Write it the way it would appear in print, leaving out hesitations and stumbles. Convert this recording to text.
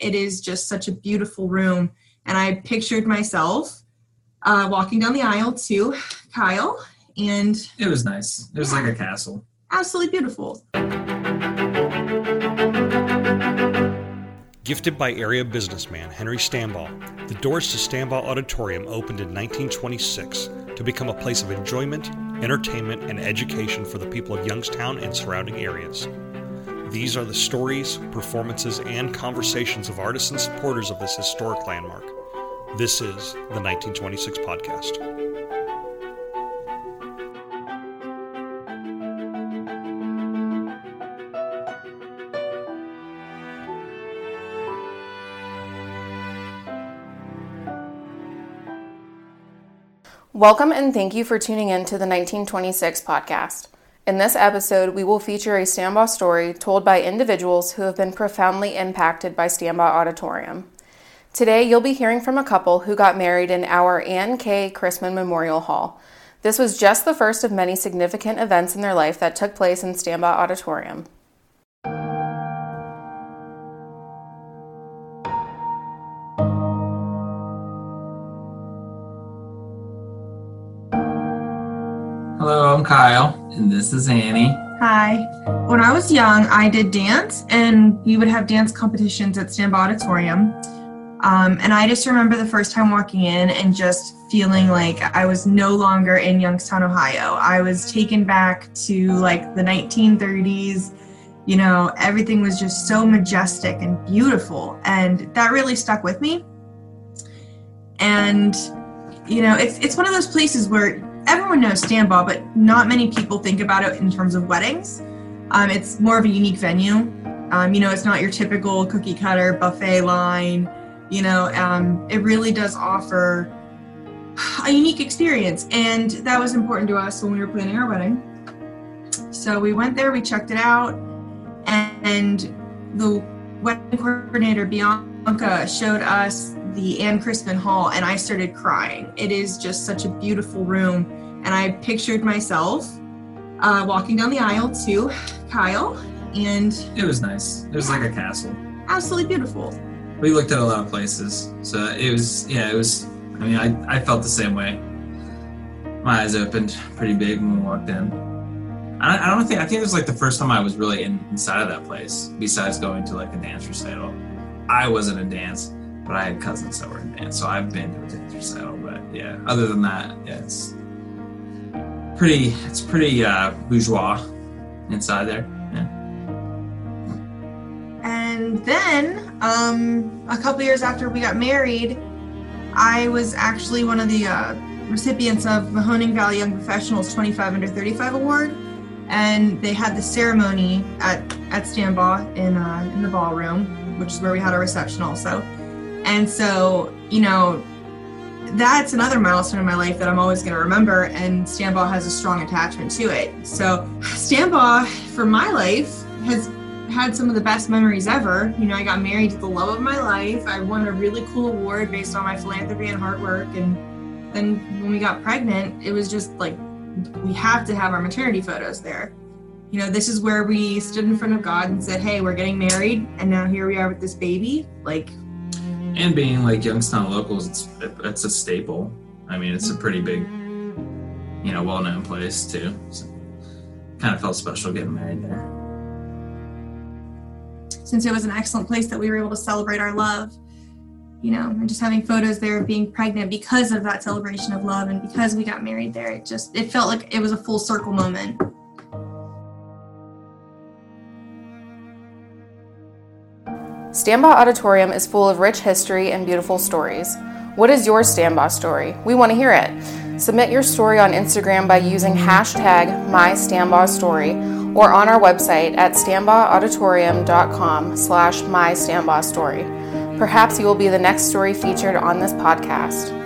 It is just such a beautiful room. And I pictured myself walking down the aisle to Kyle. And it was nice. It was like a castle. Absolutely beautiful. Gifted by area businessman Henry Stambaugh, the doors to Stambaugh Auditorium opened in 1926 to become a place of enjoyment, entertainment, and education for the people of Youngstown and surrounding areas. These are the stories, performances, and conversations of artists and supporters of this historic landmark. This is the 1926 Podcast. Welcome and thank you for tuning in to the 1926 Podcast. In this episode, we will feature a Stambaugh story told by individuals who have been profoundly impacted by Stambaugh Auditorium. Today, you'll be hearing from a couple who got married in our Anne K. Christman Memorial Hall. This was just the first of many significant events in their life that took place in Stambaugh Auditorium. Hello, I'm Kyle, and this is Annie. Hi. When I was young, I did dance, and we would have dance competitions at Stambaugh Auditorium. And I just remember the first time walking in and just feeling like I was no longer in Youngstown, Ohio. I was taken back to like the 1930s. You know, everything was just so majestic and beautiful, and that really stuck with me. And, you know, it's one of those places where everyone knows Stambaugh, but not many people think about it in terms of weddings. It's more of a unique venue. You know, it's not your typical cookie cutter buffet line. You know, it really does offer a unique experience. And that was important to us when we were planning our wedding. So we went there, we checked it out, and the wedding coordinator, Monka, showed us the Anne Christman Hall, and I started crying. It is just such a beautiful room, and I pictured myself walking down the aisle to Kyle, and it was nice. It was like a castle. Absolutely beautiful. We looked at a lot of places, so it was. I mean, I felt the same way. My eyes opened pretty big when we walked in. I think it was like the first time I was really inside of that place, besides going to like a dance recital. I wasn't in dance, but I had cousins that were in dance, so I've been to a dance recital. But yeah, other than that, yeah, it's pretty bourgeois inside there. Yeah. And then a couple years after we got married, I was actually one of the recipients of Mahoning Valley Young Professionals 25 Under 35 Award, and they had the ceremony at Stambaugh in the ballroom, which is where we had our reception also. And so, you know, that's another milestone in my life that I'm always going to remember, and Stambaugh has a strong attachment to it. So Stambaugh, for my life, has had some of the best memories ever. You know, I got married to the love of my life. I won a really cool award based on my philanthropy and hard work. And then when we got pregnant, it was just like, we have to have our maternity photos there. You know, this is where we stood in front of God and said, hey, we're getting married, and now here we are with this baby. Like, and being like Youngstown locals, it's a staple. I mean, it's a pretty big, you know, well-known place too. So kind of felt special getting married there. Since it was an excellent place that we were able to celebrate our love, you know, and just having photos there of being pregnant because of that celebration of love and because we got married there, it felt like it was a full circle moment. Stambaugh Auditorium is full of rich history and beautiful stories. What is your Stambaugh story? We want to hear it. Submit your story on Instagram by using #MyStambaughStory or on our website at stambaughauditorium.com/MyStambaughStory. Perhaps you will be the next story featured on this podcast.